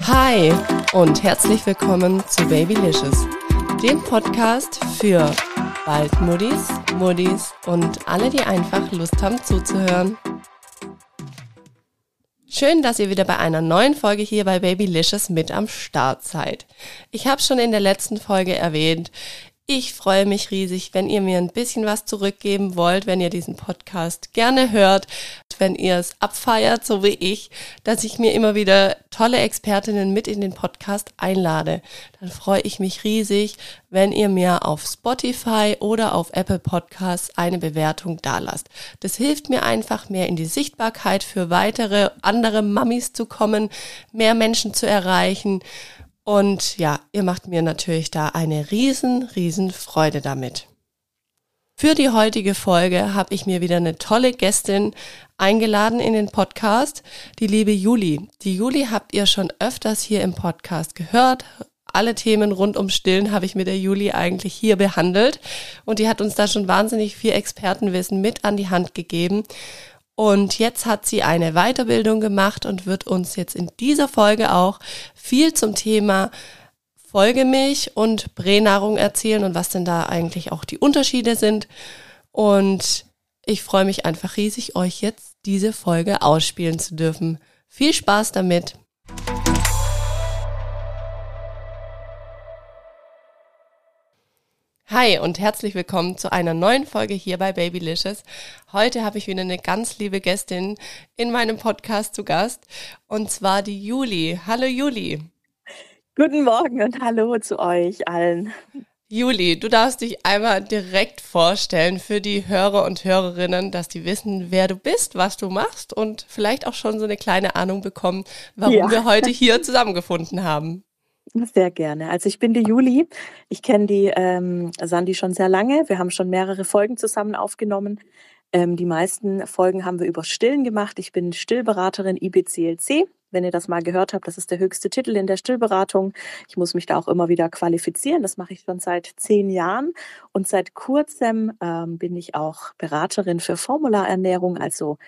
Hi und herzlich willkommen zu Babylicious, dem Podcast für bald Muddies, Muddies und alle, die einfach Lust haben zuzuhören. Schön, dass ihr wieder bei einer neuen Folge hier bei Babylicious mit am Start seid. Ich habe schon in der letzten Folge erwähnt, ich freue mich riesig, wenn ihr mir ein bisschen was zurückgeben wollt, wenn ihr diesen Podcast gerne hört, wenn ihr es abfeiert, so wie ich, dass ich mir immer wieder tolle Expertinnen mit in den Podcast einlade. Dann freue ich mich riesig, wenn ihr mir auf Spotify oder auf Apple Podcasts eine Bewertung dalasst. Das hilft mir einfach, mehr in die Sichtbarkeit für weitere andere Mamis zu kommen, mehr Menschen zu erreichen. Und ja, ihr macht mir natürlich da eine riesen Freude damit. Für die heutige Folge habe ich mir wieder eine tolle Gästin eingeladen in den Podcast, die liebe Juli. Die Juli habt ihr schon öfters hier im Podcast gehört. Alle Themen rund um Stillen habe ich mit der Juli eigentlich hier behandelt und die hat uns da schon wahnsinnig viel Expertenwissen mit an die Hand gegeben. Und jetzt hat sie eine Weiterbildung gemacht und wird uns jetzt in dieser Folge auch viel zum Thema Folgemilch und Pränahrung erzählen und was denn da eigentlich auch die Unterschiede sind. Und ich freue mich einfach riesig, euch jetzt diese Folge ausspielen zu dürfen. Viel Spaß damit! Hi und herzlich willkommen zu einer neuen Folge hier bei Babylicious. Heute habe ich wieder eine ganz liebe Gästin in meinem Podcast zu Gast und zwar die Juli. Hallo Juli. Guten Morgen und hallo zu euch allen. Juli, du darfst dich einmal direkt vorstellen für die Hörer und Hörerinnen, dass die wissen, wer du bist, was du machst und vielleicht auch schon so eine kleine Ahnung bekommen, warum wir heute hier zusammengefunden haben. Sehr gerne. Also ich bin die Juli. Ich kenne die Sandy schon sehr lange. Wir haben schon mehrere Folgen zusammen aufgenommen. Die meisten Folgen haben wir über Stillen gemacht. Ich bin Stillberaterin IBCLC. Wenn ihr das mal gehört habt, das ist der höchste Titel in der Stillberatung. Ich muss mich da auch immer wieder qualifizieren. Das mache ich schon seit 10 Jahren. Und seit kurzem bin ich auch Beraterin für Formularernährung, also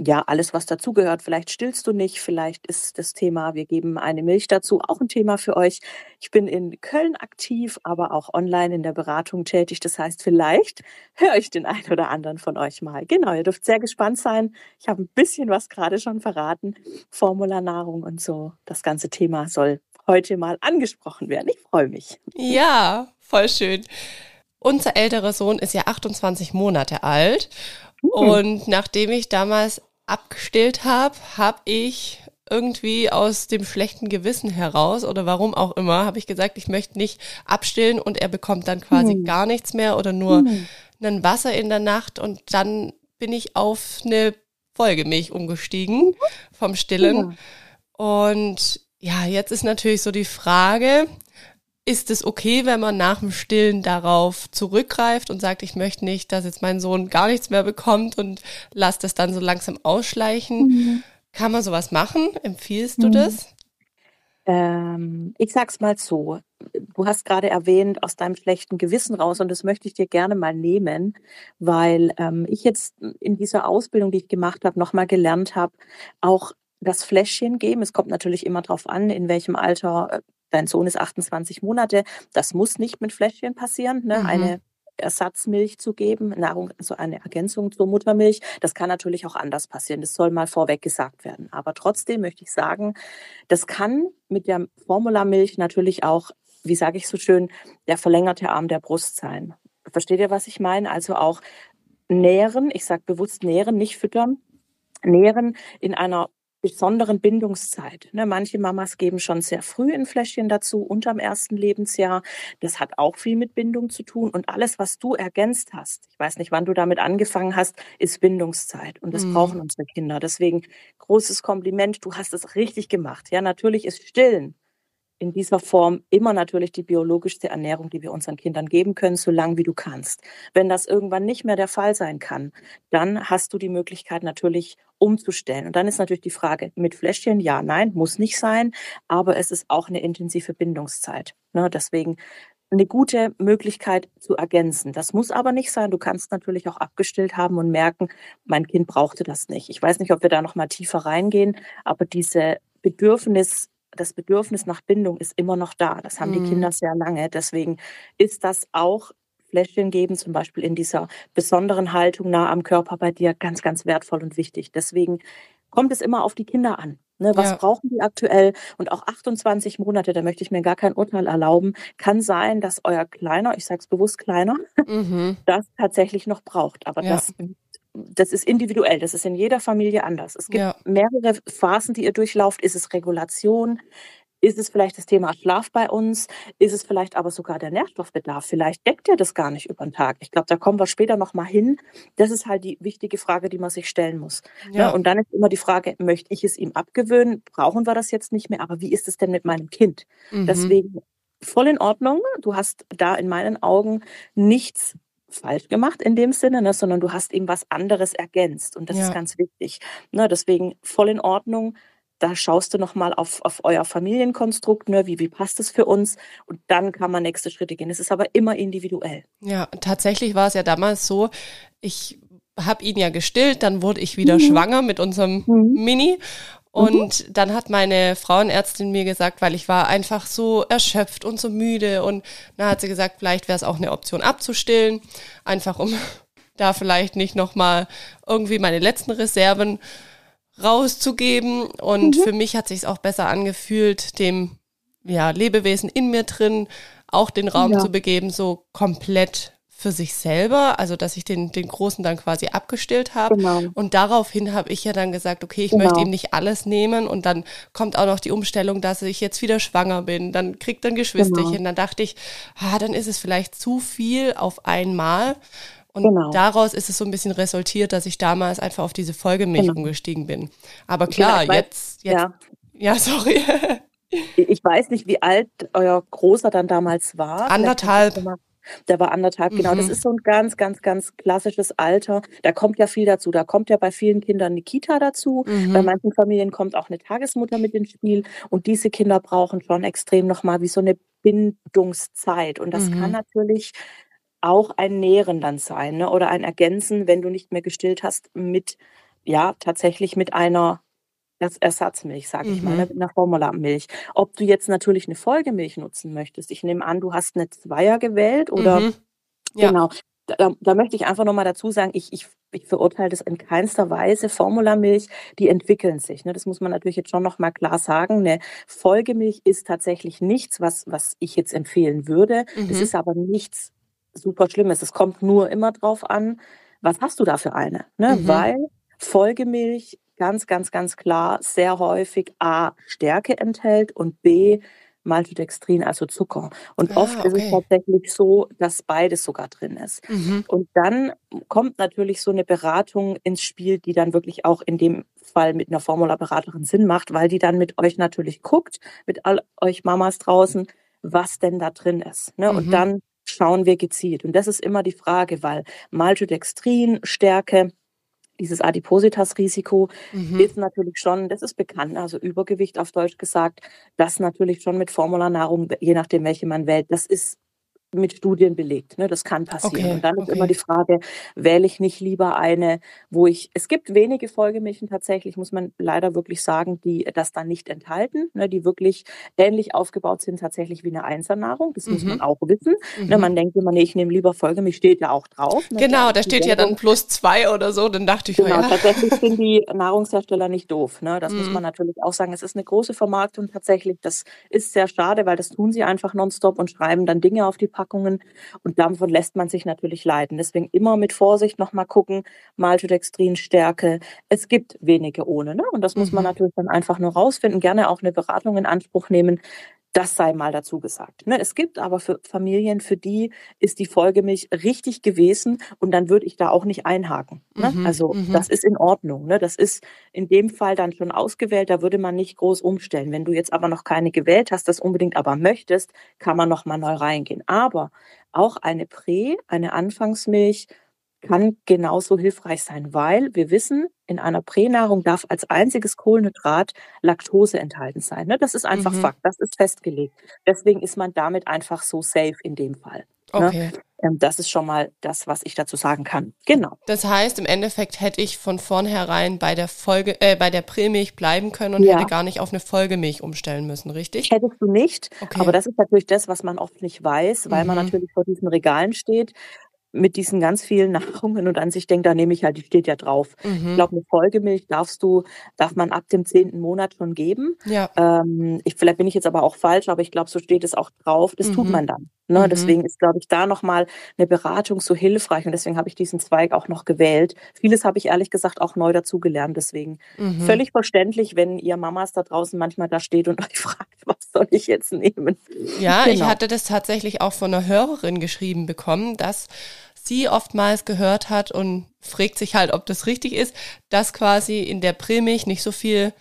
ja, alles, was dazugehört. Vielleicht stillst du nicht, vielleicht ist das Thema, wir geben eine Milch dazu, auch ein Thema für euch. Ich bin in Köln aktiv, aber auch online in der Beratung tätig. Das heißt, vielleicht höre ich den einen oder anderen von euch mal. Genau, ihr dürft sehr gespannt sein. Ich habe ein bisschen was gerade schon verraten. Formularnahrung und so. Das ganze Thema soll heute mal angesprochen werden. Ich freue mich. Ja, voll schön. Unser älterer Sohn ist ja 28 Monate alt. Und nachdem ich damals abgestillt habe, habe ich irgendwie aus dem schlechten Gewissen heraus oder warum auch immer, habe ich gesagt, ich möchte nicht abstillen und er bekommt dann quasi gar nichts mehr oder nur ein Wasser in der Nacht und dann bin ich auf eine Folgemilch umgestiegen vom Stillen. Ja. Und ja, jetzt ist natürlich so die Frage, ist es okay, wenn man nach dem Stillen darauf zurückgreift und sagt, ich möchte nicht, dass jetzt mein Sohn gar nichts mehr bekommt und lass das dann so langsam ausschleichen? Mhm. Kann man sowas machen? Empfiehlst du das? Ich sag's mal so. Du hast gerade erwähnt, aus deinem schlechten Gewissen raus und das möchte ich dir gerne mal nehmen, weil ich jetzt in dieser Ausbildung, die ich gemacht habe, nochmal gelernt habe, auch das Fläschchen geben. Es kommt natürlich immer drauf an, in welchem Alter. Dein Sohn ist 28 Monate, das muss nicht mit Fläschchen passieren, ne? Eine Ersatzmilch zu geben, Nahrung, also eine Ergänzung zur Muttermilch, das kann natürlich auch anders passieren, das soll mal vorweg gesagt werden. Aber trotzdem möchte ich sagen, das kann mit der Formulamilch natürlich auch, wie sage ich so schön, der verlängerte Arm der Brust sein. Versteht ihr, was ich meine? Also auch nähren, ich sage bewusst nähren, nicht füttern, nähren in einer besonderen Bindungszeit. Ne, manche Mamas geben schon sehr früh ein Fläschchen dazu, unterm ersten Lebensjahr. Das hat auch viel mit Bindung zu tun. Und alles, was du ergänzt hast, ich weiß nicht, wann du damit angefangen hast, ist Bindungszeit. Und das brauchen unsere Kinder. Deswegen großes Kompliment, du hast es richtig gemacht. Ja, natürlich ist Stillen in dieser Form immer natürlich die biologischste Ernährung, die wir unseren Kindern geben können, so lange wie du kannst. Wenn das irgendwann nicht mehr der Fall sein kann, dann hast du die Möglichkeit natürlich umzustellen. Und dann ist natürlich die Frage, mit Fläschchen, ja, nein, muss nicht sein, aber es ist auch eine intensive Bindungszeit. Ne? Deswegen eine gute Möglichkeit zu ergänzen. Das muss aber nicht sein. Du kannst natürlich auch abgestillt haben und merken, mein Kind brauchte das nicht. Ich weiß nicht, ob wir da nochmal tiefer reingehen, aber das Bedürfnis nach Bindung ist immer noch da. Das haben die Kinder sehr lange. Deswegen ist das auch Fläschchen geben, zum Beispiel in dieser besonderen Haltung nah am Körper bei dir, ganz, ganz wertvoll und wichtig. Deswegen kommt es immer auf die Kinder an. Ne, was brauchen die aktuell? Und auch 28 Monate, da möchte ich mir gar kein Urteil erlauben, kann sein, dass euer Kleiner, ich sage es bewusst Kleiner, das tatsächlich noch braucht. Aber das ist individuell, das ist in jeder Familie anders. Es gibt mehrere Phasen, die ihr durchlauft. Ist es Regulation? Ist es vielleicht das Thema Schlaf bei uns? Ist es vielleicht aber sogar der Nährstoffbedarf? Vielleicht deckt ihr das gar nicht über den Tag. Ich glaube, da kommen wir später nochmal hin. Das ist halt die wichtige Frage, die man sich stellen muss. Ja. Und dann ist immer die Frage, möchte ich es ihm abgewöhnen? Brauchen wir das jetzt nicht mehr? Aber wie ist es denn mit meinem Kind? Deswegen voll in Ordnung. Du hast da in meinen Augen nichts falsch gemacht in dem Sinne, ne, sondern du hast ihm was anderes ergänzt. Und das ist ganz wichtig. Ne, deswegen voll in Ordnung. Da schaust du nochmal auf euer Familienkonstrukt, ne? Wie passt es für uns? Und dann kann man nächste Schritte gehen. Es ist aber immer individuell. Ja, tatsächlich war es ja damals so, ich habe ihn ja gestillt, dann wurde ich wieder schwanger mit unserem Mini. Und dann hat meine Frauenärztin mir gesagt, weil ich war einfach so erschöpft und so müde. Und dann hat sie gesagt, vielleicht wäre es auch eine Option abzustillen, einfach um da vielleicht nicht nochmal irgendwie meine letzten Reserven rauszugeben. Und für mich hat sich's auch besser angefühlt, dem Lebewesen in mir drin auch den Raum zu begeben, so komplett für sich selber, also dass ich den Großen dann quasi abgestillt habe. Genau. Und daraufhin habe ich ja dann gesagt, okay, ich möchte ihm nicht alles nehmen. Und dann kommt auch noch die Umstellung, dass ich jetzt wieder schwanger bin. Dann kriegt er ein Geschwisterchen. Dann dachte ich, dann ist es vielleicht zu viel auf einmal. Und daraus ist es so ein bisschen resultiert, dass ich damals einfach auf diese Folgemilch umgestiegen bin. Aber klar, Ich weiß nicht, wie alt euer Großer dann damals war. 1,5. Der war 1,5, genau. Das ist so ein ganz, ganz, ganz klassisches Alter. Da kommt ja viel dazu. Da kommt ja bei vielen Kindern eine Kita dazu. Bei manchen Familien kommt auch eine Tagesmutter mit ins Spiel. Und diese Kinder brauchen schon extrem nochmal wie so eine Bindungszeit. Und das kann natürlich auch ein Nähren dann sein, ne? Oder ein Ergänzen, wenn du nicht mehr gestillt hast, mit, tatsächlich mit einer Ersatzmilch, sage ich mal, mit einer Formularmilch. Ob du jetzt natürlich eine Folgemilch nutzen möchtest, ich nehme an, du hast eine Zweier gewählt oder genau. Da möchte ich einfach nochmal dazu sagen, ich verurteile das in keinster Weise. Formulamilch, die entwickeln sich. Ne? Das muss man natürlich jetzt schon nochmal klar sagen. Eine Folgemilch ist tatsächlich nichts, was ich jetzt empfehlen würde. Das ist aber nichts super Schlimmes. Es kommt nur immer drauf an, was hast du da für eine? Ne? Weil Folgemilch ganz, ganz, ganz klar sehr häufig A, Stärke enthält und B, Maltodextrin, also Zucker. Und oft ist es tatsächlich so, dass beides sogar drin ist. Und dann kommt natürlich so eine Beratung ins Spiel, die dann wirklich auch in dem Fall mit einer Formularberaterin Sinn macht, weil die dann mit euch natürlich guckt, mit all euch Mamas draußen, was denn da drin ist. Ne? Und dann schauen wir gezielt. Und das ist immer die Frage, weil Maltodextrin, Stärke, dieses Adipositas-Risiko ist natürlich schon, das ist bekannt, also Übergewicht auf Deutsch gesagt, das natürlich schon mit Formularnahrung, je nachdem, welche man wählt, das ist mit Studien belegt, ne? Das kann passieren. Okay, und dann ist immer die Frage, wähle ich nicht lieber eine, es gibt wenige Folgemilchen tatsächlich, muss man leider wirklich sagen, die das dann nicht enthalten, ne? Die wirklich ähnlich aufgebaut sind tatsächlich wie eine Einsernahrung, das muss man auch wissen. Ne? Man denkt immer, ich nehme lieber Folgemilch, steht ja auch drauf. Ne? Genau, da steht ja dann +2 oder so, dann dachte ich, tatsächlich sind die Nahrungshersteller nicht doof, ne? Das muss man natürlich auch sagen, es ist eine große Vermarktung tatsächlich, das ist sehr schade, weil das tun sie einfach nonstop und schreiben dann Dinge auf die Packungen und davon lässt man sich natürlich leiten. Deswegen immer mit Vorsicht nochmal gucken, Maltodextrin, Stärke. Es gibt wenige ohne, ne? Und das muss man natürlich dann einfach nur rausfinden. Gerne auch eine Beratung in Anspruch nehmen. Das sei mal dazu gesagt. Ne? Es gibt aber für Familien, für die ist die Folgemilch richtig gewesen und dann würde ich da auch nicht einhaken. Ne? Also das ist in Ordnung. Ne? Das ist in dem Fall dann schon ausgewählt, da würde man nicht groß umstellen. Wenn du jetzt aber noch keine gewählt hast, das unbedingt aber möchtest, kann man nochmal neu reingehen. Aber auch eine Anfangsmilch kann genauso hilfreich sein, weil wir wissen, in einer Pränahrung darf als einziges Kohlenhydrat Laktose enthalten sein. Das ist einfach Fakt, das ist festgelegt. Deswegen ist man damit einfach so safe in dem Fall. Okay. Das ist schon mal das, was ich dazu sagen kann. Genau. Das heißt, im Endeffekt hätte ich von vornherein bei der Prämilch bleiben können und hätte gar nicht auf eine Folgemilch umstellen müssen, richtig? Hättest du nicht. Okay. Aber das ist natürlich das, was man oft nicht weiß, weil man natürlich vor diesen Regalen steht mit diesen ganz vielen Nahrungen und an sich denkt, da nehme ich halt, die steht ja drauf. Ich glaube, eine Folgemilch darf man ab dem 10. Monat schon geben. Ja. Vielleicht bin ich jetzt aber auch falsch, aber ich glaube, so steht es auch drauf. Das tut man dann. Deswegen ist, glaube ich, da nochmal eine Beratung so hilfreich und deswegen habe ich diesen Zweig auch noch gewählt. Vieles habe ich ehrlich gesagt auch neu dazugelernt, deswegen völlig verständlich, wenn ihr Mamas da draußen manchmal da steht und euch fragt, was soll ich jetzt nehmen? Ja, genau. Ich hatte das tatsächlich auch von einer Hörerin geschrieben bekommen, dass sie oftmals gehört hat und fragt sich halt, ob das richtig ist, dass quasi in der Prämilch nicht so viel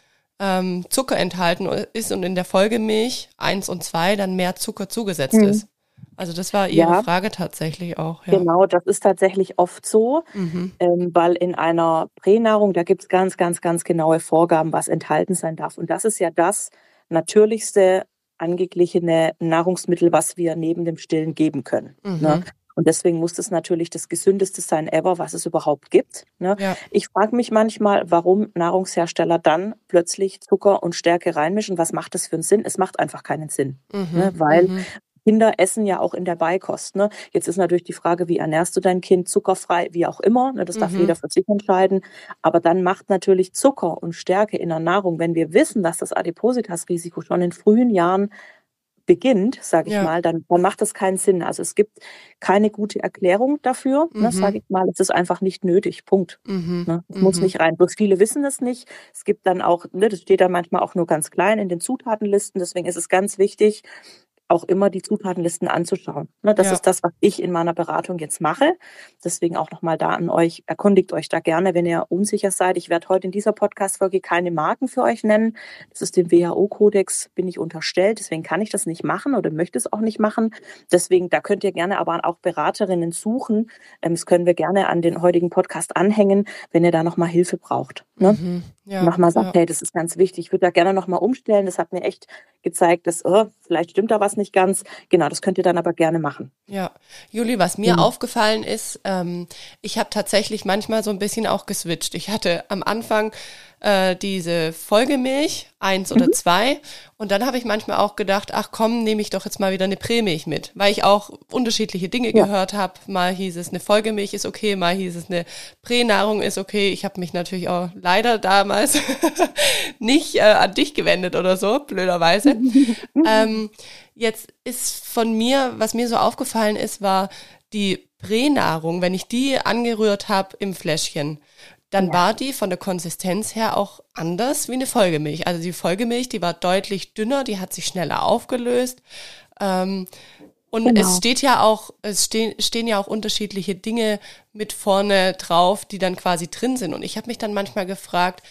Zucker enthalten ist und in der Folgemilch 1 und 2 dann mehr Zucker zugesetzt ist. Also das war Ihre Frage tatsächlich auch. Ja. Genau, das ist tatsächlich oft so, weil in einer Pränahrung, da gibt es ganz, ganz, ganz genaue Vorgaben, was enthalten sein darf. Und das ist ja das natürlichste angeglichene Nahrungsmittel, was wir neben dem Stillen geben können. Und deswegen muss das natürlich das gesündeste sein ever, was es überhaupt gibt. Ja. Ich frage mich manchmal, warum Nahrungshersteller dann plötzlich Zucker und Stärke reinmischen. Was macht das für einen Sinn? Es macht einfach keinen Sinn, weil Kinder essen ja auch in der Beikost. Jetzt ist natürlich die Frage, wie ernährst du dein Kind zuckerfrei, wie auch immer. Das darf jeder für sich entscheiden. Aber dann macht natürlich Zucker und Stärke in der Nahrung, wenn wir wissen, dass das Adipositas-Risiko schon in frühen Jahren beginnt, sage ich mal, dann macht das keinen Sinn. Also es gibt keine gute Erklärung dafür, sage ich mal. Es ist einfach nicht nötig, Punkt. Es muss nicht rein. Bloß viele wissen es nicht. Es gibt dann auch, das steht dann manchmal auch nur ganz klein in den Zutatenlisten. Deswegen ist es ganz wichtig, auch immer die Zutatenlisten anzuschauen. Das ist das, was ich in meiner Beratung jetzt mache. Deswegen auch nochmal da an euch, erkundigt euch da gerne, wenn ihr unsicher seid. Ich werde heute in dieser Podcast-Folge keine Marken für euch nennen. Das ist dem WHO-Kodex, bin ich unterstellt. Deswegen kann ich das nicht machen oder möchte es auch nicht machen. Deswegen, da könnt ihr gerne aber auch Beraterinnen suchen. Das können wir gerne an den heutigen Podcast anhängen, wenn ihr da nochmal Hilfe braucht. Nochmal sagt, hey, das ist ganz wichtig. Ich würde da gerne nochmal umstellen. Das hat mir echt gezeigt, dass vielleicht stimmt da was nicht ganz. Genau, das könnt ihr dann aber gerne machen. Ja, Juli, was mir aufgefallen ist, ich habe tatsächlich manchmal so ein bisschen auch geswitcht. Ich hatte am Anfang diese Folgemilch, 1 oder 2, und dann habe ich manchmal auch gedacht, ach komm, nehme ich doch jetzt mal wieder eine Prämilch mit, weil ich auch unterschiedliche Dinge gehört habe. Mal hieß es, eine Folgemilch ist okay, mal hieß es, eine Pränahrung ist okay. Ich habe mich natürlich auch leider damals nicht an dich gewendet oder so, blöderweise. Jetzt ist von mir, was mir so aufgefallen ist, war die Pränahrung, wenn ich die angerührt habe im Fläschchen, dann war die von der Konsistenz her auch anders wie eine Folgemilch. Also die Folgemilch, die war deutlich dünner, die hat sich schneller aufgelöst. Es stehen ja auch unterschiedliche Dinge mit vorne drauf, die dann quasi drin sind. Und ich habe mich dann manchmal gefragt,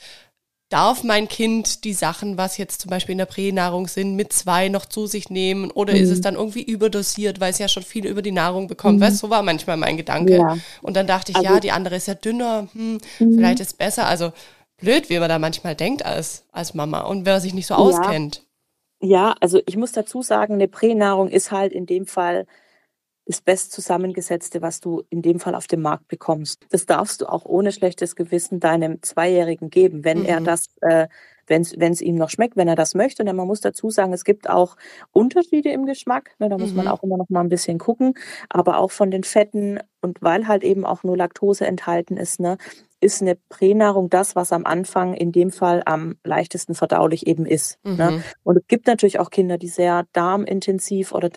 darf mein Kind die Sachen, was jetzt zum Beispiel in der Pränahrung sind, mit 2 noch zu sich nehmen? Oder ist es dann irgendwie überdosiert, weil es ja schon viel über die Nahrung bekommt? Weißt, so war manchmal mein Gedanke. Ja. Und dann dachte ich, die andere ist ja dünner, vielleicht ist es besser. Also blöd, wie man da manchmal denkt als Mama und wer sich nicht so auskennt. Ja, also ich muss dazu sagen, eine Pränahrung ist halt in dem Fall das best zusammengesetzte, was du in dem Fall auf dem Markt bekommst. Das darfst du auch ohne schlechtes Gewissen deinem Zweijährigen geben, wenn er das, wenn es ihm noch schmeckt, wenn er das möchte. Denn man muss dazu sagen, es gibt auch Unterschiede im Geschmack. Da muss man auch immer noch mal ein bisschen gucken. Aber auch von den Fetten und weil halt eben auch nur Laktose enthalten ist, ist eine Pränahrung das, was am Anfang in dem Fall am leichtesten verdaulich eben ist. Und es gibt natürlich auch Kinder, die sehr darmintensiv oder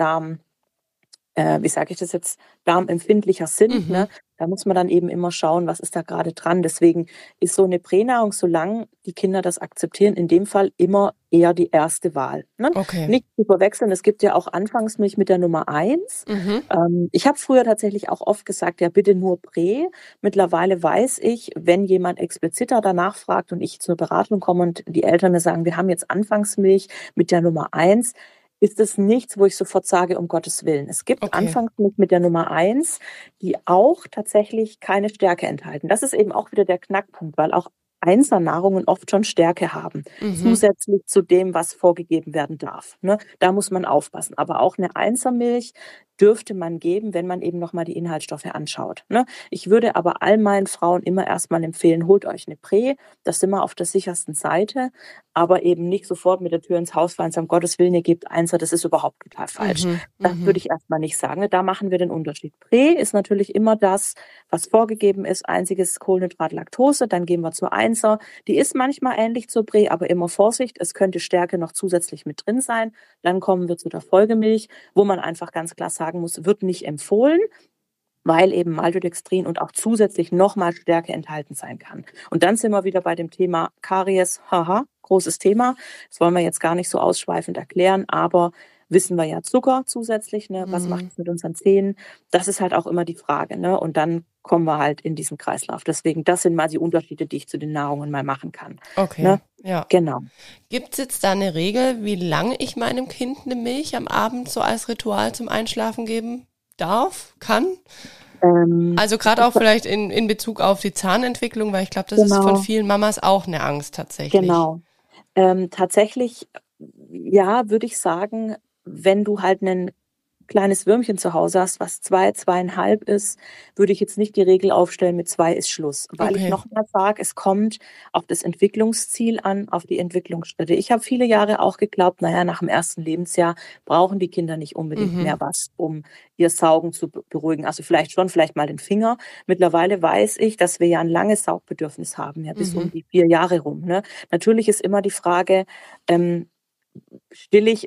darmempfindlicher sind. Da muss man dann eben immer schauen, was ist da gerade dran. Deswegen ist so eine Pränahrung, solange die Kinder das akzeptieren, in dem Fall immer eher die erste Wahl. Okay. Nicht zu verwechseln, es gibt ja auch Anfangsmilch mit der Nummer 1. Ich habe früher tatsächlich auch oft gesagt, ja bitte nur Prä. Mittlerweile weiß ich, wenn jemand expliziter danach fragt und ich zur Beratung komme und die Eltern mir sagen, wir haben jetzt Anfangsmilch mit der Nummer 1, ist es nichts, wo ich sofort sage, um Gottes Willen. Es gibt anfangs mit der Nummer 1, die auch tatsächlich keine Stärke enthalten. Das ist eben auch wieder der Knackpunkt, weil auch Einsernahrungen oft schon Stärke haben, zusätzlich zu dem, was vorgegeben werden darf. Ne? Da muss man aufpassen. Aber auch eine Einsermilch dürfte man geben, wenn man eben nochmal die Inhaltsstoffe anschaut. Ne? Ich würde aber all meinen Frauen immer erstmal empfehlen, holt euch eine Prä, das sind wir auf der sichersten Seite, aber eben nicht sofort mit der Tür ins Haus fallen und sagen, um Gottes Willen, ihr gebt Einser, das ist überhaupt total falsch. Das würde ich erstmal nicht sagen. Da machen wir den Unterschied. Prä ist natürlich immer das, was vorgegeben ist, einziges Kohlenhydrat, Laktose, dann gehen wir zur Einser. Die ist manchmal ähnlich zur Prä, aber immer Vorsicht, es könnte Stärke noch zusätzlich mit drin sein. Dann kommen wir zu der Folgemilch, wo man einfach ganz klar sagen muss, wird nicht empfohlen, weil eben Maltodextrin und auch zusätzlich nochmal Stärke enthalten sein kann. Und dann sind wir wieder bei dem Thema Karies, großes Thema. Das wollen wir jetzt gar nicht so ausschweifend erklären, aber wissen wir ja, Zucker zusätzlich, ne? Was macht es mit unseren Zähnen? Das ist halt auch immer die Frage, ne? Und dann kommen wir halt in diesen Kreislauf. Deswegen, das sind mal die Unterschiede, die ich zu den Nahrungen mal machen kann. Okay, ne? Ja. Genau. Gibt es jetzt da eine Regel, wie lange ich meinem Kind eine Milch am Abend so als Ritual zum Einschlafen geben darf, kann? Also gerade auch vielleicht in Bezug auf die Zahnentwicklung, weil ich glaube, das ist von vielen Mamas auch eine Angst tatsächlich. Genau. Tatsächlich, ja, würde ich sagen, wenn du halt ein kleines Würmchen zu Hause hast, was 2, 2,5 ist, würde ich jetzt nicht die Regel aufstellen, mit 2 ist Schluss. Weil ich nochmal sage, es kommt auf das Entwicklungsziel an, auf die Entwicklungsschritte. Ich habe viele Jahre auch geglaubt, naja, nach dem ersten Lebensjahr brauchen die Kinder nicht unbedingt mehr was, um ihr Saugen zu beruhigen. Also vielleicht schon, vielleicht mal den Finger. Mittlerweile weiß ich, dass wir ja ein langes Saugbedürfnis haben, ja, bis um die 4 Jahre rum. Ne? Natürlich ist immer die Frage,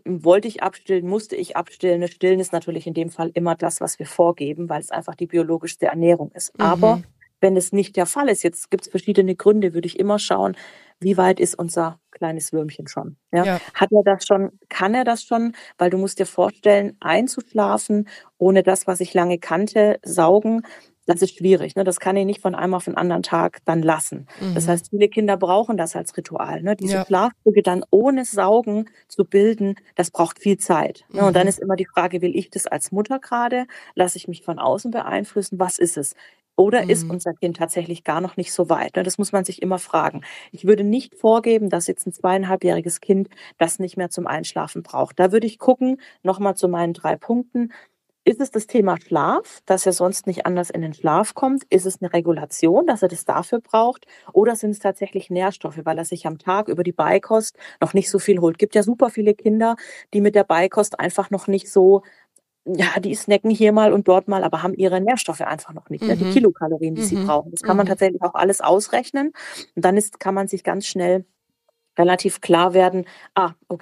wollte ich abstillen, musste ich abstillen. Stillen ist natürlich in dem Fall immer das, was wir vorgeben, weil es einfach die biologischste Ernährung ist. Aber wenn es nicht der Fall ist, jetzt gibt es verschiedene Gründe, würde ich immer schauen, wie weit ist unser kleines Würmchen schon? Ja? Ja. Hat er das schon? Kann er das schon? Weil du musst dir vorstellen, einzuschlafen, ohne das, was ich lange kannte, saugen, das ist schwierig. Ne? Das kann ich nicht von einem auf den anderen Tag dann lassen. Das heißt, viele Kinder brauchen das als Ritual. Ne? Diese Schlafbrücke dann ohne Saugen zu bilden, das braucht viel Zeit. Ne? Und dann ist immer die Frage, will ich das als Mutter gerade? Lasse ich mich von außen beeinflussen? Was ist es? Oder ist unser Kind tatsächlich gar noch nicht so weit? Ne? Das muss man sich immer fragen. Ich würde nicht vorgeben, dass jetzt ein 2,5-jähriges Kind das nicht mehr zum Einschlafen braucht. Da würde ich gucken, nochmal zu meinen 3 Punkten, ist es das Thema Schlaf, dass er sonst nicht anders in den Schlaf kommt? Ist es eine Regulation, dass er das dafür braucht? Oder sind es tatsächlich Nährstoffe, weil er sich am Tag über die Beikost noch nicht so viel holt? Es gibt ja super viele Kinder, die mit der Beikost einfach noch nicht so, ja, die snacken hier mal und dort mal, aber haben ihre Nährstoffe einfach noch nicht, die Kilokalorien, die sie brauchen. Das kann man tatsächlich auch alles ausrechnen. Und dann kann man sich ganz schnell relativ klar werden,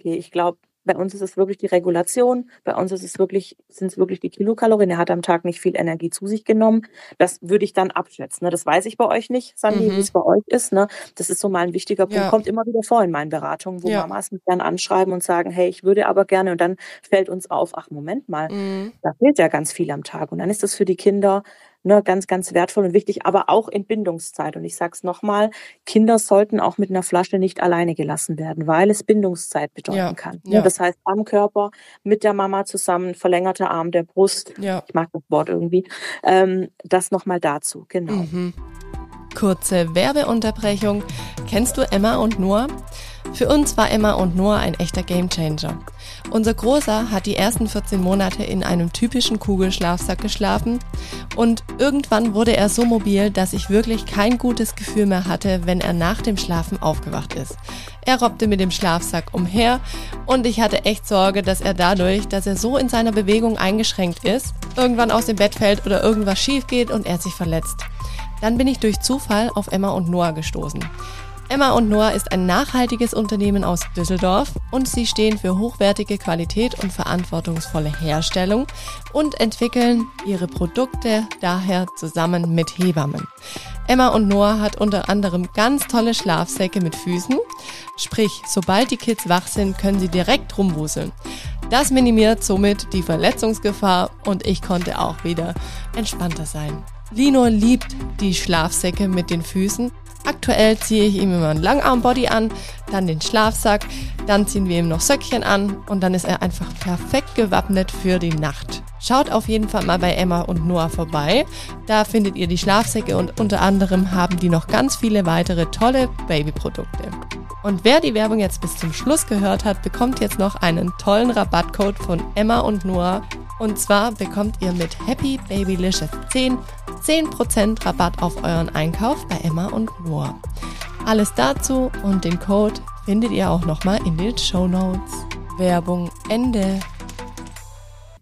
ich glaube, bei uns ist es wirklich die Regulation, bei uns sind es wirklich die Kilokalorien. Er hat am Tag nicht viel Energie zu sich genommen. Das würde ich dann abschätzen. Ne? Das weiß ich bei euch nicht, Sandy, wie es bei euch ist. Ne? Das ist so mal ein wichtiger Punkt. Ja. Kommt immer wieder vor in meinen Beratungen, wo Mamas mich dann anschreiben und sagen, hey, ich würde aber gerne. Und dann fällt uns auf, ach, Moment mal, da fehlt ja ganz viel am Tag. Und dann ist das für die Kinder ganz, ganz wertvoll und wichtig, aber auch in Bindungszeit. Und ich sage es nochmal, Kinder sollten auch mit einer Flasche nicht alleine gelassen werden, weil es Bindungszeit bedeuten kann. Ja. Das heißt, am Körper, mit der Mama zusammen, verlängerter Arm der Brust. Ja. Ich mag das Wort irgendwie. Das nochmal dazu, genau. Kurze Werbeunterbrechung. Kennst du Emma und Noah? Für uns war Emma und Noah ein echter Gamechanger. Unser Großer hat die ersten 14 Monate in einem typischen Kugelschlafsack geschlafen und irgendwann wurde er so mobil, dass ich wirklich kein gutes Gefühl mehr hatte, wenn er nach dem Schlafen aufgewacht ist. Er robbte mit dem Schlafsack umher und ich hatte echt Sorge, dass er dadurch, dass er so in seiner Bewegung eingeschränkt ist, irgendwann aus dem Bett fällt oder irgendwas schief geht und er sich verletzt. Dann bin ich durch Zufall auf Emma und Noah gestoßen. Emma und Noah ist ein nachhaltiges Unternehmen aus Düsseldorf und sie stehen für hochwertige Qualität und verantwortungsvolle Herstellung und entwickeln ihre Produkte daher zusammen mit Hebammen. Emma und Noah hat unter anderem ganz tolle Schlafsäcke mit Füßen, sprich, sobald die Kids wach sind, können sie direkt rumwuseln. Das minimiert somit die Verletzungsgefahr und ich konnte auch wieder entspannter sein. Lino liebt die Schlafsäcke mit den Füßen. Aktuell ziehe ich ihm immer einen Langarm-Body an, dann den Schlafsack, dann ziehen wir ihm noch Söckchen an und dann ist er einfach perfekt gewappnet für die Nacht. Schaut auf jeden Fall mal bei Emma und Noah vorbei. Da findet ihr die Schlafsäcke und unter anderem haben die noch ganz viele weitere tolle Babyprodukte. Und wer die Werbung jetzt bis zum Schluss gehört hat, bekommt jetzt noch einen tollen Rabattcode von Emma und Noah. Und zwar bekommt ihr mit Happy Babylicious 10% Rabatt auf euren Einkauf bei Emma und Noah. Alles dazu und den Code findet ihr auch nochmal in den Shownotes. Werbung Ende.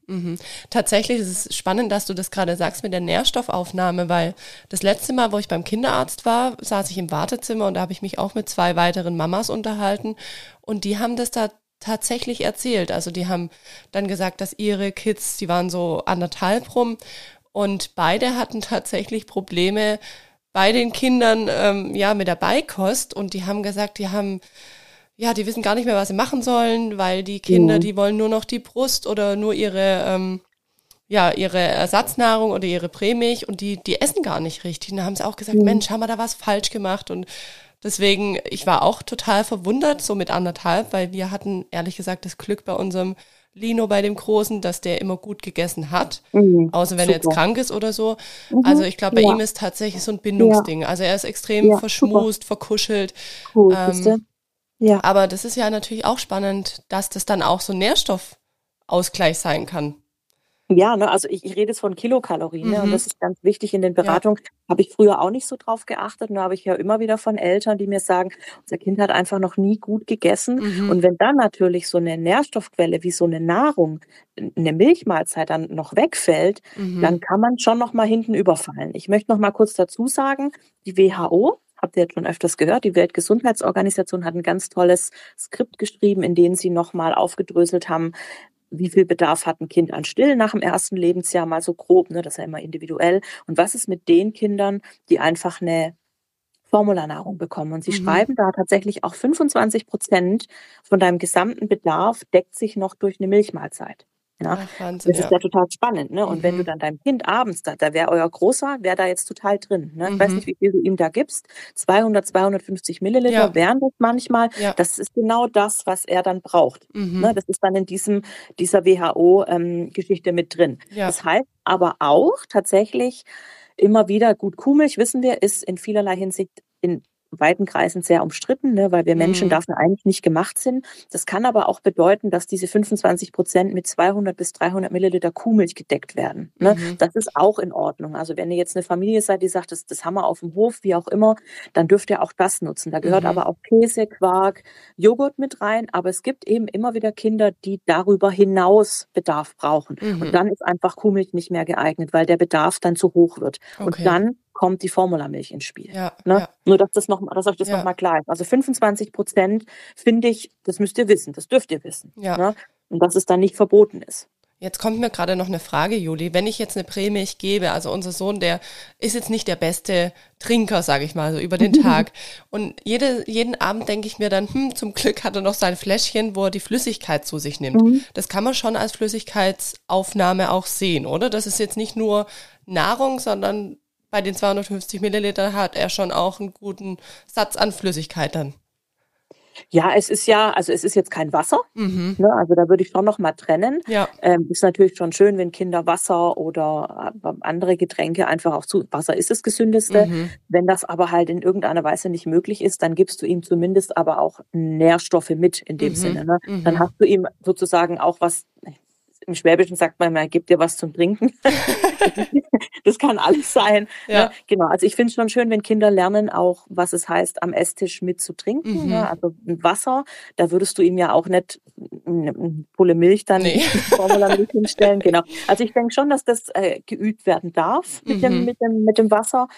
Mhm. Tatsächlich ist es spannend, dass du das gerade sagst mit der Nährstoffaufnahme, weil das letzte Mal, wo ich beim Kinderarzt war, saß ich im Wartezimmer und da habe ich mich auch mit 2 weiteren Mamas unterhalten und die haben das da tatsächlich erzählt. Also die haben dann gesagt, dass ihre Kids, die waren so 1,5 rum und beide hatten tatsächlich Probleme bei den Kindern mit der Beikost und die haben gesagt, die wissen gar nicht mehr, was sie machen sollen, weil die Kinder, die wollen nur noch die Brust oder nur ihre Ersatznahrung oder ihre Prämilch und die essen gar nicht richtig. Und da haben sie auch gesagt, Mensch, haben wir da was falsch gemacht? Und deswegen, ich war auch total verwundert, so mit 1,5, weil wir hatten, ehrlich gesagt, das Glück bei unserem Lino, bei dem Großen, dass der immer gut gegessen hat, außer wenn er jetzt krank ist oder so. Also ich glaube, bei ihm ist tatsächlich so ein Bindungsding. Also er ist extrem verschmust, verkuschelt. Cool, ja. Aber das ist ja natürlich auch spannend, dass das dann auch so ein Nährstoffausgleich sein kann. Ja, ne, also ich rede jetzt von Kilokalorien, ne, und das ist ganz wichtig in den Beratungen. Ja. Habe ich früher auch nicht so drauf geachtet. Da habe ich ja immer wieder von Eltern, die mir sagen, unser Kind hat einfach noch nie gut gegessen. Und wenn dann natürlich so eine Nährstoffquelle wie so eine Nahrung, eine Milchmahlzeit dann noch wegfällt, dann kann man schon noch mal hinten überfallen. Ich möchte noch mal kurz dazu sagen, die WHO, habt ihr jetzt schon öfters gehört, die Weltgesundheitsorganisation hat ein ganz tolles Skript geschrieben, in dem sie nochmal aufgedröselt haben, wie viel Bedarf hat ein Kind an Stillen nach dem ersten Lebensjahr, mal so grob, ne, das ist ja immer individuell. Und was ist mit den Kindern, die einfach eine Formularnahrung bekommen? Und sie schreiben da tatsächlich auch 25% von deinem gesamten Bedarf deckt sich noch durch eine Milchmahlzeit. Ja, ach, Wahnsinn, das ist ja total spannend, ne? Und wenn du dann deinem Kind abends, da wäre euer Großer, wäre da jetzt total drin, ne? Ich weiß nicht, wie viel du ihm da gibst, 200, 250 Milliliter wären das manchmal. Ja. Das ist genau das, was er dann braucht. Ne? Das ist dann in dieser WHO-Geschichte mit drin. Ja. Das heißt aber auch tatsächlich immer wieder, gut, Kuhmilch, wissen wir, ist in vielerlei Hinsicht in weiten Kreisen sehr umstritten, ne, weil wir Menschen dafür eigentlich nicht gemacht sind. Das kann aber auch bedeuten, dass diese 25% mit 200 bis 300 Milliliter Kuhmilch gedeckt werden. Ne. Das ist auch in Ordnung. Also wenn ihr jetzt eine Familie seid, die sagt, das haben wir auf dem Hof, wie auch immer, dann dürft ihr auch das nutzen. Da gehört aber auch Käse, Quark, Joghurt mit rein. Aber es gibt eben immer wieder Kinder, die darüber hinaus Bedarf brauchen. Und dann ist einfach Kuhmilch nicht mehr geeignet, weil der Bedarf dann zu hoch wird. Okay. Und dann kommt die Formulamilch ins Spiel. Ja, ne? Ja. Nur, dass euch das nochmal klar ist. Also 25% finde ich, das müsst ihr wissen, das dürft ihr wissen. Ja. Ne? Und dass es dann nicht verboten ist. Jetzt kommt mir gerade noch eine Frage, Juli. Wenn ich jetzt eine Prämilch gebe, also unser Sohn, der ist jetzt nicht der beste Trinker, sage ich mal, so über den Tag. Und jeden Abend denke ich mir dann, zum Glück hat er noch sein Fläschchen, wo er die Flüssigkeit zu sich nimmt. Das kann man schon als Flüssigkeitsaufnahme auch sehen, oder? Das ist jetzt nicht nur Nahrung, sondern bei den 250 Milliliter hat er schon auch einen guten Satz an Flüssigkeit dann. Ja, es ist jetzt kein Wasser. Ne, also da würde ich schon nochmal trennen. Ja. Ist natürlich schon schön, wenn Kinder Wasser oder andere Getränke einfach auch zu. Wasser ist das Gesündeste. Wenn das aber halt in irgendeiner Weise nicht möglich ist, dann gibst du ihm zumindest aber auch Nährstoffe mit in dem Sinne. Ne? Dann hast du ihm sozusagen auch was. Im Schwäbischen sagt man immer, gib dir was zum Trinken. Das kann alles sein. Ja. Ne? Genau. Also ich finde es schon schön, wenn Kinder lernen auch, was es heißt, am Esstisch mit zu trinken. Ne? Also Wasser, da würdest du ihm ja auch nicht eine Pulle Milch dann Formulamilch hinstellen. Genau. Also ich denke schon, dass das geübt werden darf mit dem Wasser.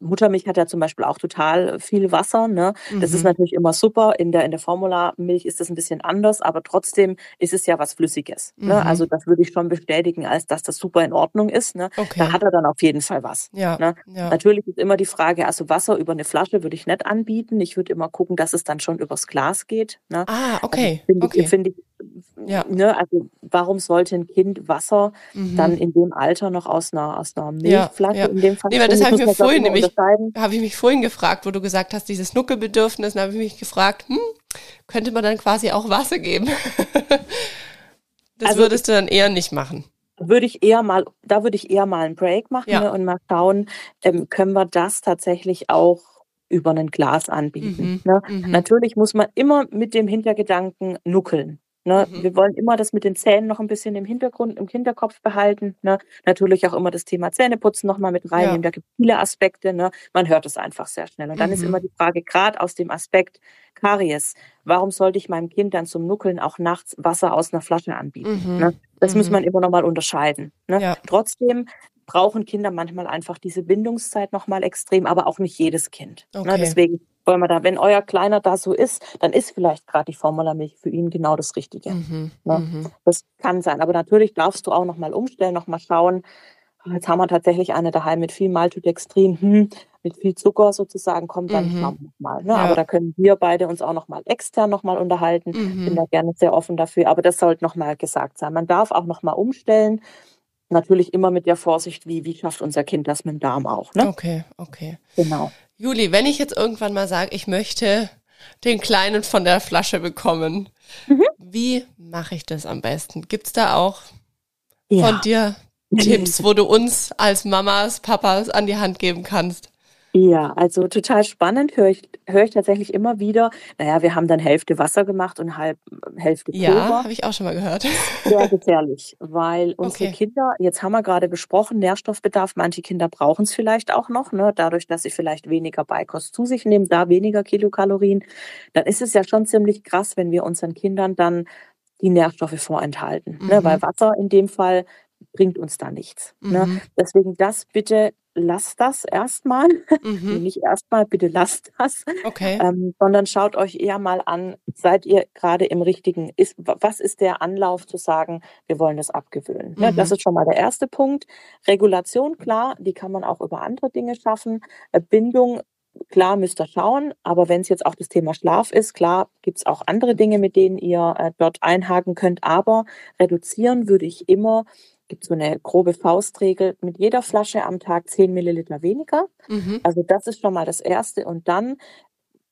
Muttermilch hat ja zum Beispiel auch total viel Wasser. Ne? Das ist natürlich immer super. In der Formulamilch ist das ein bisschen anders, aber trotzdem ist es ja was Flüssiges. Ne? Also das würde ich schon bestätigen, als dass das super in Ordnung ist. Ne? Okay. Da hat er dann auf jeden Fall was. Ja. Ne? Ja. Natürlich ist immer die Frage, also Wasser über eine Flasche würde ich nicht anbieten. Ich würde immer gucken, dass es dann schon übers Glas geht. Ne? Ah, okay. Also, finde ich Ja. Ne, also warum sollte ein Kind Wasser dann in dem Alter noch aus einer Milchflasche in dem Fall? Nee, weil das habe ich mich vorhin gefragt, wo du gesagt hast, dieses Nuckelbedürfnis, da habe ich mich gefragt, könnte man dann quasi auch Wasser geben? Würdest du dann eher nicht machen. Da würde ich eher mal einen Break machen und mal schauen, können wir das tatsächlich auch über ein Glas anbieten. Natürlich muss man immer mit dem Hintergedanken nuckeln. Ne? Wir wollen immer das mit den Zähnen noch ein bisschen im Hinterkopf behalten. Ne? Natürlich auch immer das Thema Zähneputzen nochmal mit reinnehmen. Ja. Da gibt es viele Aspekte. Ne? Man hört es einfach sehr schnell. Und dann ist immer die Frage, gerade aus dem Aspekt Karies, warum sollte ich meinem Kind dann zum Nuckeln auch nachts Wasser aus einer Flasche anbieten? Ne? Das muss man immer nochmal unterscheiden. Ne? Ja. Trotzdem brauchen Kinder manchmal einfach diese Bindungszeit nochmal extrem, aber auch nicht jedes Kind. Okay. Ne? Deswegen wollen wir da, wenn euer Kleiner da so ist, dann ist vielleicht gerade die Formulamilch für ihn genau das Richtige. Das kann sein. Aber natürlich darfst du auch nochmal umstellen, nochmal schauen. Jetzt haben wir tatsächlich eine daheim mit viel Maltodextrin, mit viel Zucker sozusagen, kommt dann nochmal. Ne? Ja. Aber da können wir beide uns auch nochmal extern nochmal unterhalten. Bin da gerne sehr offen dafür. Aber das sollte nochmal gesagt sein. Man darf auch nochmal umstellen. Natürlich immer mit der Vorsicht, wie schafft unser Kind das mit dem Darm auch. Ne? Okay. Genau. Juli, wenn ich jetzt irgendwann mal sage, ich möchte den Kleinen von der Flasche bekommen, wie mache ich das am besten? Gibt es da auch von dir Tipps, wo du uns als Mamas, Papas an die Hand geben kannst? Ja, also total spannend, höre ich tatsächlich immer wieder, naja, wir haben dann Hälfte Wasser gemacht und Hälfte Pulver. Ja, habe ich auch schon mal gehört. Sehr gefährlich, weil unsere Kinder, jetzt haben wir gerade besprochen, Nährstoffbedarf, manche Kinder brauchen es vielleicht auch noch, ne, dadurch, dass sie vielleicht weniger Beikost zu sich nehmen, da weniger Kilokalorien, dann ist es ja schon ziemlich krass, wenn wir unseren Kindern dann die Nährstoffe vorenthalten, ne, weil Wasser in dem Fall bringt uns da nichts. Ne? Deswegen das bitte, lasst das erstmal. Nicht erstmal, bitte lasst das. Okay. Sondern schaut euch eher mal an, seid ihr gerade im richtigen, was ist der Anlauf zu sagen, wir wollen das abgewöhnen. Ne? Das ist schon mal der erste Punkt. Regulation, klar, die kann man auch über andere Dinge schaffen. Bindung, klar, müsst ihr schauen, aber wenn es jetzt auch das Thema Schlaf ist, klar, gibt es auch andere Dinge, mit denen ihr dort einhaken könnt, aber reduzieren würde ich immer, gibt so eine grobe Faustregel, mit jeder Flasche am Tag 10 Milliliter weniger. Also das ist schon mal das Erste. Und dann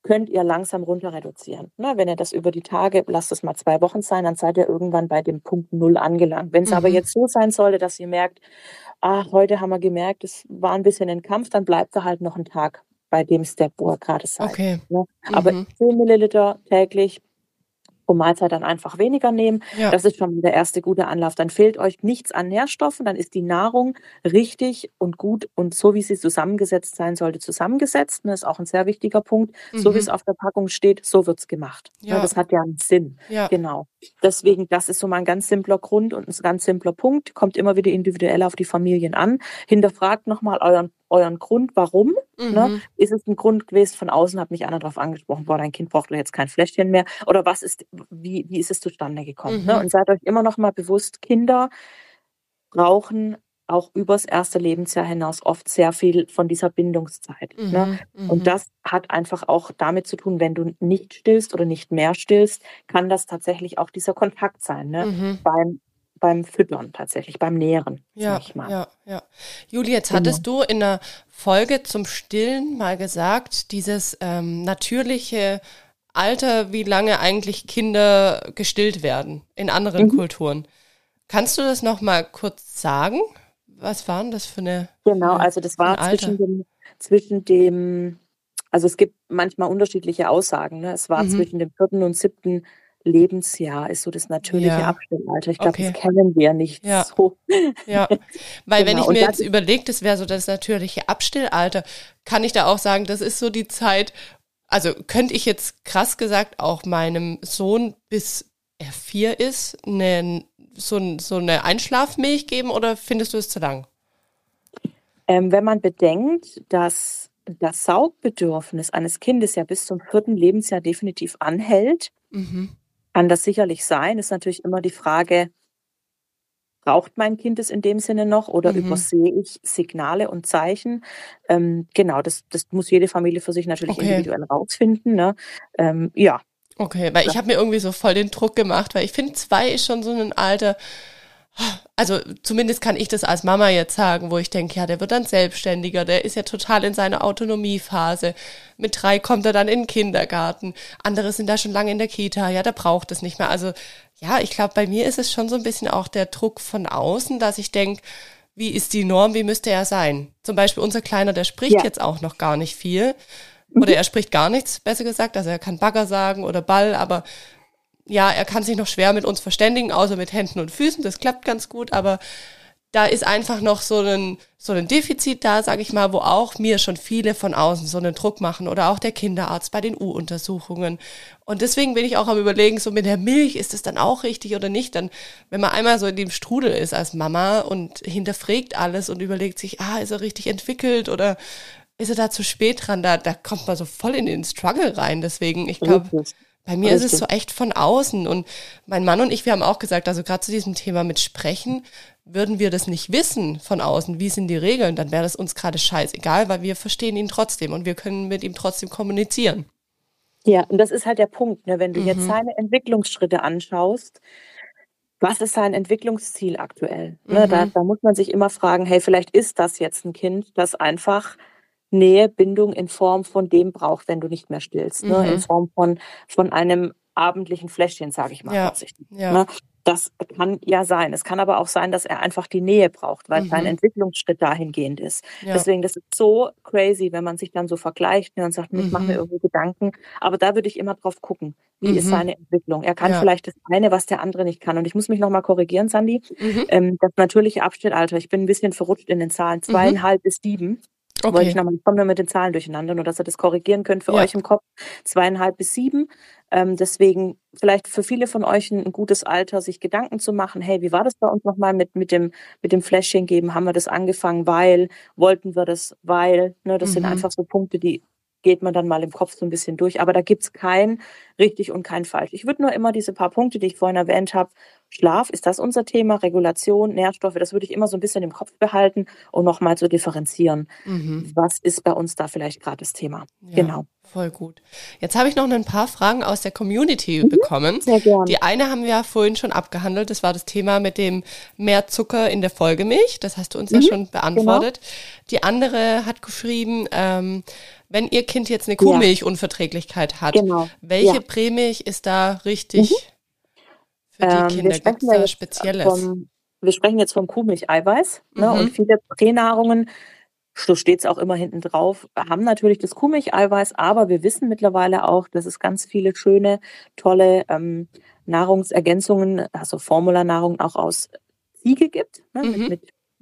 könnt ihr langsam runter reduzieren. Na, wenn ihr das über die Tage, lasst es mal 2 Wochen sein, dann seid ihr irgendwann bei dem Punkt 0 angelangt. Wenn es aber jetzt so sein sollte, dass ihr merkt, heute haben wir gemerkt, es war ein bisschen ein Kampf, dann bleibt ihr halt noch einen Tag bei dem Step, wo ihr gerade seid. Okay. Ne? Aber 10 Milliliter täglich, Mahlzeit dann einfach weniger nehmen. Ja. Das ist schon der erste gute Anlauf. Dann fehlt euch nichts an Nährstoffen, dann ist die Nahrung richtig und gut und so, wie sie zusammengesetzt sein sollte, zusammengesetzt. Das ist auch ein sehr wichtiger Punkt. So wie es auf der Packung steht, so wird es gemacht. Ja. Das hat ja einen Sinn. Ja. Genau. Deswegen, das ist so mal ein ganz simpler Grund und ein ganz simpler Punkt. Kommt immer wieder individuell auf die Familien an. Hinterfragt nochmal euren Grund, warum. Ne? Ist es ein Grund gewesen, von außen hat mich einer darauf angesprochen, boah, dein Kind braucht jetzt kein Fläschchen mehr. Oder wie ist es zustande gekommen? Ne? Und seid euch immer noch mal bewusst, Kinder brauchen auch übers erste Lebensjahr hinaus oft sehr viel von dieser Bindungszeit. Ne? Und das hat einfach auch damit zu tun, wenn du nicht stillst oder nicht mehr stillst, kann das tatsächlich auch dieser Kontakt sein. Ne? Beim Füttern tatsächlich, beim Nähren. Ja. Juli, jetzt hattest du in der Folge zum Stillen mal gesagt, dieses natürliche Alter, wie lange eigentlich Kinder gestillt werden in anderen Kulturen. Kannst du das noch mal kurz sagen? Was war denn das für eine... Genau, also das war zwischen dem... Also es gibt manchmal unterschiedliche Aussagen. Ne? Es war zwischen dem 4. und 7. Lebensjahr ist so das natürliche Abstellalter. Ich glaube, das kennen wir nicht so. Ja, weil wenn ich mir jetzt überlege, das wäre so das natürliche Abstellalter, kann ich da auch sagen, das ist so die Zeit, also könnte ich jetzt krass gesagt auch meinem Sohn, bis er 4 ist, so eine Einschlafmilch geben oder findest du es zu lang? Wenn man bedenkt, dass das Saugbedürfnis eines Kindes ja bis zum 4. Lebensjahr definitiv anhält, kann das sicherlich sein. Ist natürlich immer die Frage, braucht mein Kind es in dem Sinne noch oder übersehe ich Signale und Zeichen? Genau, das muss jede Familie für sich natürlich individuell rausfinden. Ne? Ja, Okay, weil ich habe mir irgendwie so voll den Druck gemacht, weil ich finde, 2 ist schon so ein Alter, also zumindest kann ich das als Mama jetzt sagen, wo ich denke, ja, der wird dann selbstständiger, der ist ja total in seiner Autonomiephase, mit 3 kommt er dann in den Kindergarten, andere sind da schon lange in der Kita, ja, der braucht es nicht mehr. Also ja, ich glaube, bei mir ist es schon so ein bisschen auch der Druck von außen, dass ich denke, wie ist die Norm, wie müsste er sein? Zum Beispiel unser Kleiner, der spricht jetzt auch noch gar nicht viel. Oder er spricht gar nichts, besser gesagt. Also er kann Bagger sagen oder Ball, aber ja, er kann sich noch schwer mit uns verständigen, außer mit Händen und Füßen. Das klappt ganz gut, aber da ist einfach noch so ein Defizit da, sage ich mal, wo auch mir schon viele von außen so einen Druck machen oder auch der Kinderarzt bei den U-Untersuchungen. Und deswegen bin ich auch am Überlegen, so mit der Milch, ist das dann auch richtig oder nicht? Dann, wenn man einmal so in dem Strudel ist als Mama und hinterfragt alles und überlegt sich, ist er richtig entwickelt oder ist er da zu spät dran, da kommt man so voll in den Struggle rein. Deswegen, ich glaube, bei mir ist es so echt von außen. Und mein Mann und ich, wir haben auch gesagt, also gerade zu diesem Thema mit Sprechen, würden wir das nicht wissen von außen, wie sind die Regeln, dann wäre das uns gerade scheißegal, weil wir verstehen ihn trotzdem und wir können mit ihm trotzdem kommunizieren. Ja, und das ist halt der Punkt, ne? Wenn du jetzt seine Entwicklungsschritte anschaust, was ist sein Entwicklungsziel aktuell? Ne? Da muss man sich immer fragen, hey, vielleicht ist das jetzt ein Kind, das einfach Nähe, Bindung in Form von dem braucht, wenn du nicht mehr stillst. Ne? In Form von einem abendlichen Fläschchen, sage ich mal. Ja. Ja. Ne? Das kann ja sein. Es kann aber auch sein, dass er einfach die Nähe braucht, weil sein Entwicklungsschritt dahingehend ist. Ja. Deswegen, das ist so crazy, wenn man sich dann so vergleicht, ne, und sagt, ich mache mir irgendwie Gedanken. Aber da würde ich immer drauf gucken, wie ist seine Entwicklung. Er kann vielleicht das eine, was der andere nicht kann. Und ich muss mich nochmal korrigieren, Sandy. Das natürliche Abschnittalter, ich bin ein bisschen verrutscht in den Zahlen, 2,5 bis 7. Okay. Wollte ich nochmal, ich komme nur mit den Zahlen durcheinander, nur dass ihr das korrigieren könnt für euch im Kopf. 2,5 bis 7. Deswegen vielleicht für viele von euch ein gutes Alter, sich Gedanken zu machen, hey, wie war das bei uns nochmal mit dem Fläschchen geben? Haben wir das angefangen, weil, wollten wir das, weil, ne, das sind einfach so Punkte, die geht man dann mal im Kopf so ein bisschen durch. Aber da gibt es kein richtig und kein falsch. Ich würde nur immer diese paar Punkte, die ich vorhin erwähnt habe, Schlaf, ist das unser Thema, Regulation, Nährstoffe, das würde ich immer so ein bisschen im Kopf behalten und nochmal so differenzieren. Was ist bei uns da vielleicht gerade das Thema? Ja, genau. Voll gut. Jetzt habe ich noch ein paar Fragen aus der Community bekommen. Sehr gerne. Die eine haben wir ja vorhin schon abgehandelt, das war das Thema mit dem mehr Zucker in der Vollmilch, das hast du uns ja schon beantwortet. Genau. Die andere hat geschrieben, wenn ihr Kind jetzt eine Kuhmilchunverträglichkeit hat, welche Prämilch ist da richtig für die Kinder? Gibt es da Spezielles? Wir sprechen jetzt vom Kuhmilcheiweiß, ne, und viele Pränahrungen, so steht es auch immer hinten drauf, haben natürlich das Kuhmilcheiweiß, aber wir wissen mittlerweile auch, dass es ganz viele schöne, tolle Nahrungsergänzungen, also Formulanahrung auch aus Ziege gibt, ne,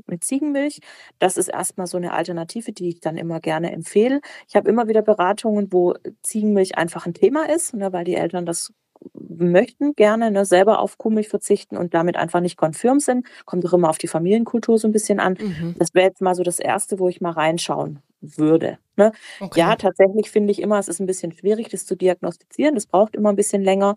mit Ziegenmilch. Das ist erstmal so eine Alternative, die ich dann immer gerne empfehle. Ich habe immer wieder Beratungen, wo Ziegenmilch einfach ein Thema ist, ne, weil die Eltern das möchten gerne, ne, selber auf Kuhmilch verzichten und damit einfach nicht konfirm sind. Kommt auch immer auf die Familienkultur so ein bisschen an. Das wäre jetzt mal so das Erste, wo ich mal reinschauen würde. Ne? Okay. Ja, tatsächlich finde ich immer, es ist ein bisschen schwierig, das zu diagnostizieren. Das braucht immer ein bisschen länger.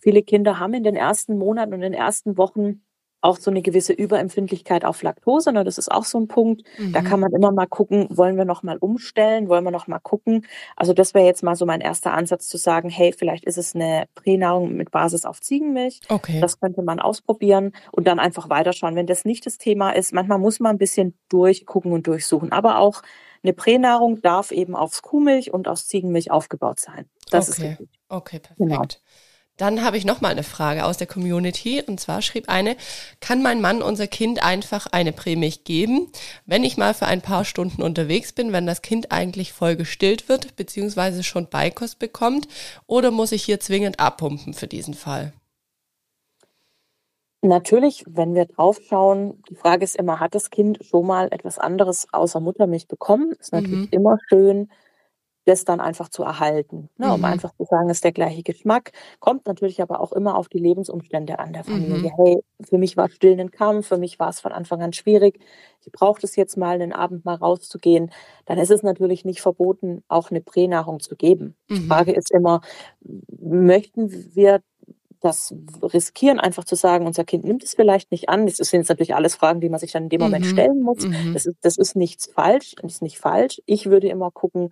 Viele Kinder haben in den ersten Monaten und in den ersten Wochen auch so eine gewisse Überempfindlichkeit auf Laktose, ne? Das ist auch so ein Punkt. Da kann man immer mal gucken, wollen wir nochmal umstellen, wollen wir nochmal gucken. Also das wäre jetzt mal so mein erster Ansatz zu sagen, hey, vielleicht ist es eine Pränahrung mit Basis auf Ziegenmilch. Okay. Das könnte man ausprobieren und dann einfach weiterschauen. Wenn das nicht das Thema ist, manchmal muss man ein bisschen durchgucken und durchsuchen. Aber auch eine Pränahrung darf eben aus Kuhmilch und aus Ziegenmilch aufgebaut sein. Das ist richtig. Okay, perfekt. Genau. Dann habe ich nochmal eine Frage aus der Community und zwar schrieb eine, kann mein Mann unser Kind einfach eine Prämilch geben, wenn ich mal für ein paar Stunden unterwegs bin, wenn das Kind eigentlich voll gestillt wird, beziehungsweise schon Beikost bekommt, oder muss ich hier zwingend abpumpen für diesen Fall? Natürlich, wenn wir drauf schauen, die Frage ist immer, hat das Kind schon mal etwas anderes außer Muttermilch bekommen? Ist natürlich immer schön, das dann einfach zu erhalten, ne, um einfach zu sagen, es ist der gleiche Geschmack. Kommt natürlich aber auch immer auf die Lebensumstände an der Familie. Hey, für mich war Stillen ein Kampf, für mich war es von Anfang an schwierig. Ich brauche das jetzt mal, einen Abend mal rauszugehen. Dann ist es natürlich nicht verboten, auch eine Pränahrung zu geben. Die Frage ist immer, möchten wir das riskieren, einfach zu sagen, unser Kind nimmt es vielleicht nicht an. Das sind jetzt natürlich alles Fragen, die man sich dann in dem Moment stellen muss. Das ist nichts falsch, ist nicht falsch. Ich würde immer gucken,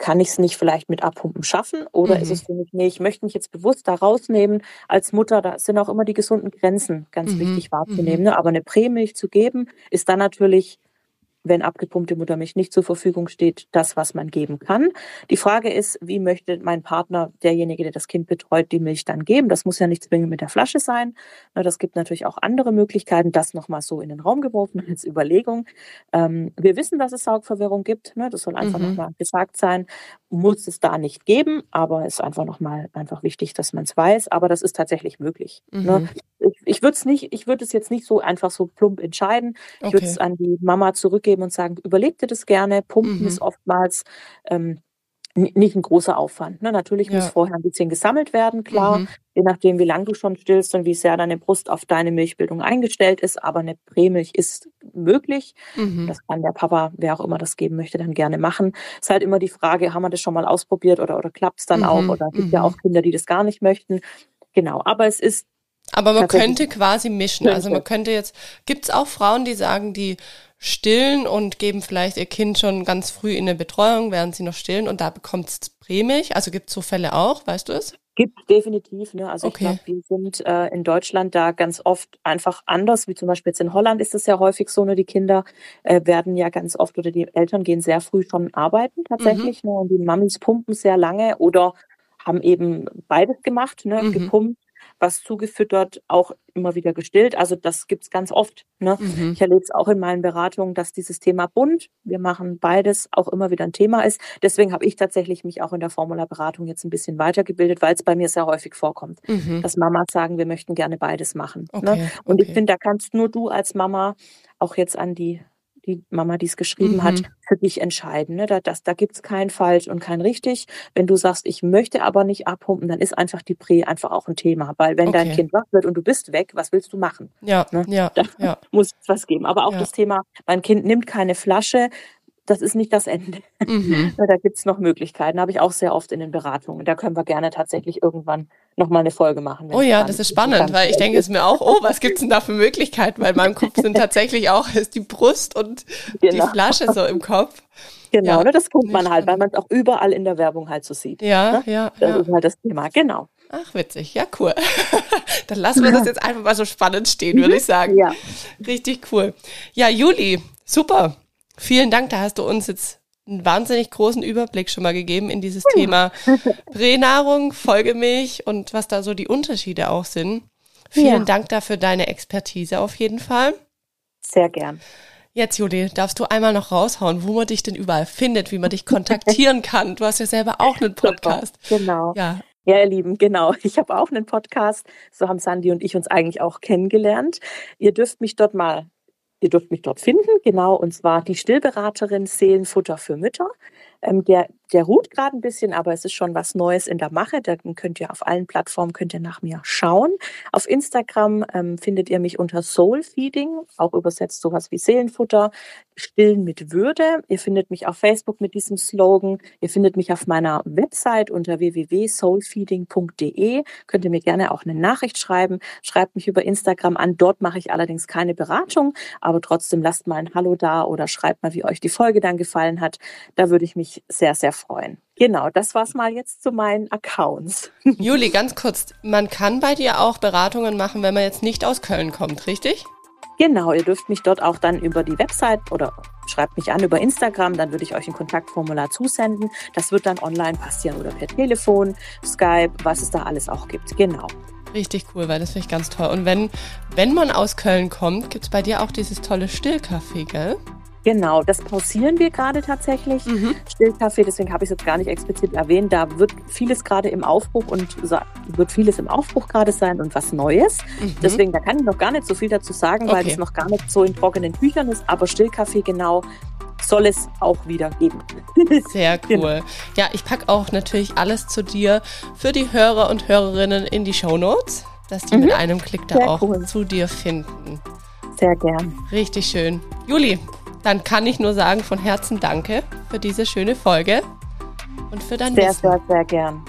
kann ich es nicht vielleicht mit Abpumpen schaffen oder ist es für mich, nee, ich möchte mich jetzt bewusst da rausnehmen als Mutter, da sind auch immer die gesunden Grenzen ganz wichtig wahrzunehmen, ne? Aber eine Prämilch zu geben, ist dann natürlich, wenn abgepumpte Muttermilch nicht zur Verfügung steht, das, was man geben kann. Die Frage ist, wie möchte mein Partner, derjenige, der das Kind betreut, die Milch dann geben? Das muss ja nicht zwingend mit der Flasche sein. Das gibt natürlich auch andere Möglichkeiten, das nochmal so in den Raum geworfen, als Überlegung. Wir wissen, dass es Saugverwirrung gibt. Das soll einfach nochmal gesagt sein. Muss es da nicht geben, aber es ist einfach nochmal einfach wichtig, dass man es weiß. Aber das ist tatsächlich möglich. Ich würde es jetzt nicht so einfach so plump entscheiden. Ich würde es an die Mama zurückgeben und sagen, überleg dir das gerne. Pumpen ist oftmals nicht ein großer Aufwand. Ne? Natürlich muss vorher ein bisschen gesammelt werden, klar. Je nachdem, wie lange du schon stillst und wie sehr deine Brust auf deine Milchbildung eingestellt ist. Aber eine Prämilch ist möglich. Das kann der Papa, wer auch immer das geben möchte, dann gerne machen. Ist halt immer die Frage, haben wir das schon mal ausprobiert oder klappt es dann auch? Oder gibt ja auch Kinder, die das gar nicht möchten. Genau, aber es ist aber man könnte quasi mischen. Also man könnte jetzt, gibt es auch Frauen, die sagen, die stillen und geben vielleicht ihr Kind schon ganz früh in eine Betreuung, während sie noch stillen und da bekommt es Prämilch. Also gibt es so Fälle auch, weißt du es? Gibt definitiv, ne? Also ich glaube, wir sind in Deutschland da ganz oft einfach anders, wie zum Beispiel jetzt in Holland ist es ja häufig so, ne? Die Kinder werden ja ganz oft oder die Eltern gehen sehr früh schon arbeiten tatsächlich, ne? Und die Mamis pumpen sehr lange oder haben eben beides gemacht, ne? Gepumpt, was zugefüttert, auch immer wieder gestillt. Also das gibt es ganz oft. Ne? Ich erlebe es auch in meinen Beratungen, dass dieses Thema bunt, wir machen beides, auch immer wieder ein Thema ist. Deswegen habe ich tatsächlich mich auch in der Formularberatung jetzt ein bisschen weitergebildet, weil es bei mir sehr häufig vorkommt, dass Mamas sagen, wir möchten gerne beides machen. Okay, ne? Und ich finde, da kannst nur du als Mama auch jetzt an die Mama, die es geschrieben hat, für dich entscheiden. Ne? Da gibt es kein falsch und kein richtig. Wenn du sagst, ich möchte aber nicht abpumpen, dann ist einfach die Prä einfach auch ein Thema. Weil wenn dein Kind wach wird und du bist weg, was willst du machen? Da muss es was geben. Aber auch das Thema, mein Kind nimmt keine Flasche, das ist nicht das Ende. Da gibt es noch Möglichkeiten, habe ich auch sehr oft in den Beratungen. Da können wir gerne tatsächlich irgendwann nochmal eine Folge machen. Oh ja, das ist spannend, weil ich denke es mir auch, was gibt es denn da für Möglichkeiten? Weil in meinem Kopf sind tatsächlich auch ist die Brust und die Flasche so im Kopf. Genau, ja, ne, das guckt man halt, weil man es auch überall in der Werbung halt so sieht. Das ist halt das Thema, genau. Ach, witzig. Ja, cool. Dann lassen wir das jetzt einfach mal so spannend stehen, würde ich sagen. Ja. Richtig cool. Ja, Juli, super. Vielen Dank, da hast du uns jetzt einen wahnsinnig großen Überblick schon mal gegeben in dieses Thema Pränahrung, Folgemilch und was da so die Unterschiede auch sind. Vielen Dank dafür, deine Expertise auf jeden Fall. Sehr gern. Jetzt, Juli, darfst du einmal noch raushauen, wo man dich denn überall findet, wie man dich kontaktieren kann. Du hast ja selber auch einen Podcast. Genau. Ja, ihr Lieben, genau. Ich habe auch einen Podcast. So haben Sandy und ich uns eigentlich auch kennengelernt. Ihr dürft mich dort finden, genau, und zwar die Stillberaterin Seelenfutter für Mütter. Der ruht gerade ein bisschen, aber es ist schon was Neues in der Mache. Da könnt ihr auf allen Plattformen nach mir schauen. Auf Instagram findet ihr mich unter Soulfeeding, auch übersetzt sowas wie Seelenfutter, Stillen mit Würde. Ihr findet mich auf Facebook mit diesem Slogan. Ihr findet mich auf meiner Website unter www.soulfeeding.de. Könnt ihr mir gerne auch eine Nachricht schreiben. Schreibt mich über Instagram an. Dort mache ich allerdings keine Beratung, aber trotzdem lasst mal ein Hallo da oder schreibt mal, wie euch die Folge dann gefallen hat. Da würde ich mich sehr, sehr freuen. Genau, das war's mal jetzt zu meinen Accounts. Juli, ganz kurz, man kann bei dir auch Beratungen machen, wenn man jetzt nicht aus Köln kommt, richtig? Genau, ihr dürft mich dort auch dann über die Website oder schreibt mich an über Instagram, dann würde ich euch ein Kontaktformular zusenden. Das wird dann online passieren oder per Telefon, Skype, was es da alles auch gibt. Genau. Richtig cool, weil das finde ich ganz toll. Und wenn man aus Köln kommt, gibt es bei dir auch dieses tolle Stillcafé, gell? Genau, das pausieren wir gerade tatsächlich. Stillcafé, deswegen habe ich es jetzt gar nicht explizit erwähnt. Da wird vieles gerade im Aufbruch sein und was Neues. Deswegen, da kann ich noch gar nicht so viel dazu sagen, weil es noch gar nicht so in trockenen Tüchern ist. Aber Stillcafé, genau, soll es auch wieder geben. Sehr cool. Genau. Ja, ich packe auch natürlich alles zu dir für die Hörer und Hörerinnen in die Shownotes, dass die mit einem Klick da zu dir finden. Sehr gern. Richtig schön. Juli, dann kann ich nur sagen, von Herzen danke für diese schöne Folge und für dein Wissen. Sehr, sehr, sehr gern.